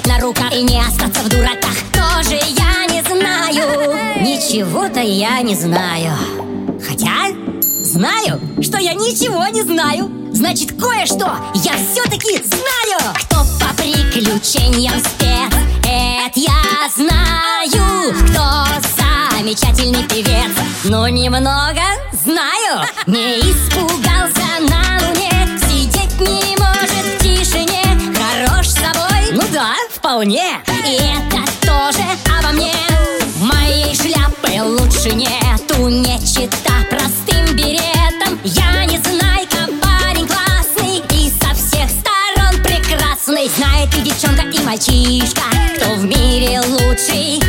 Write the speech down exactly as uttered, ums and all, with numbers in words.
сделать на руках и не остаться в дураках. Тоже я не знаю. Ничего-то я не знаю. Хотя знаю, что я ничего не знаю. Значит, кое-что я все-таки знаю. Кто по приключениям спец, это я знаю. Кто замечательный певец, но немного знаю. Не испугался на луне, сидеть не может в тишине. Хорош собой, ну да, вполне. И это тоже обо мне. Моей шляпы лучше нету, не чита простым беретом. Я не знаю, парень классный и со всех сторон прекрасный. Знает и девчонка, и мальчишка, кто в мире лучший.